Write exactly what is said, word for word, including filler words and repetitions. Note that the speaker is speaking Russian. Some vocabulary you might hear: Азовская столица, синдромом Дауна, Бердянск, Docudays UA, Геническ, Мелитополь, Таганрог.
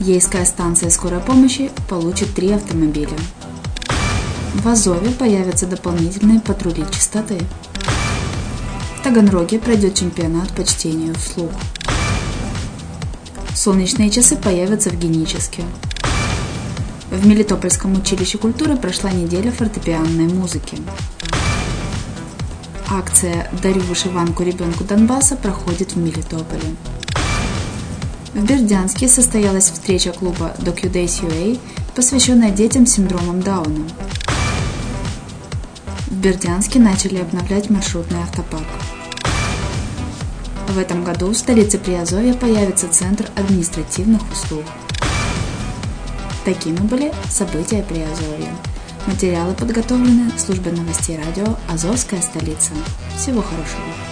Ейская станция скорой помощи получит три автомобиля. В Азове появятся дополнительные патрули чистоты. В Таганроге пройдет чемпионат по чтению вслух. Солнечные часы появятся в Геническе. В Мелитопольском училище культуры прошла неделя фортепианной музыки. Акция «Дарю вышиванку ребенку Донбасса» проходит в Мелитополе. В Бердянске состоялась встреча клуба DocuDays ю эй, посвященная детям с синдромом Дауна. В Бердянске начали обновлять маршрутный автопарк. В этом году в столице Приазовья появится Центр административных услуг. Такими были события Приазовья. Материалы подготовлены службой новостей радио «Азовская столица». Всего хорошего!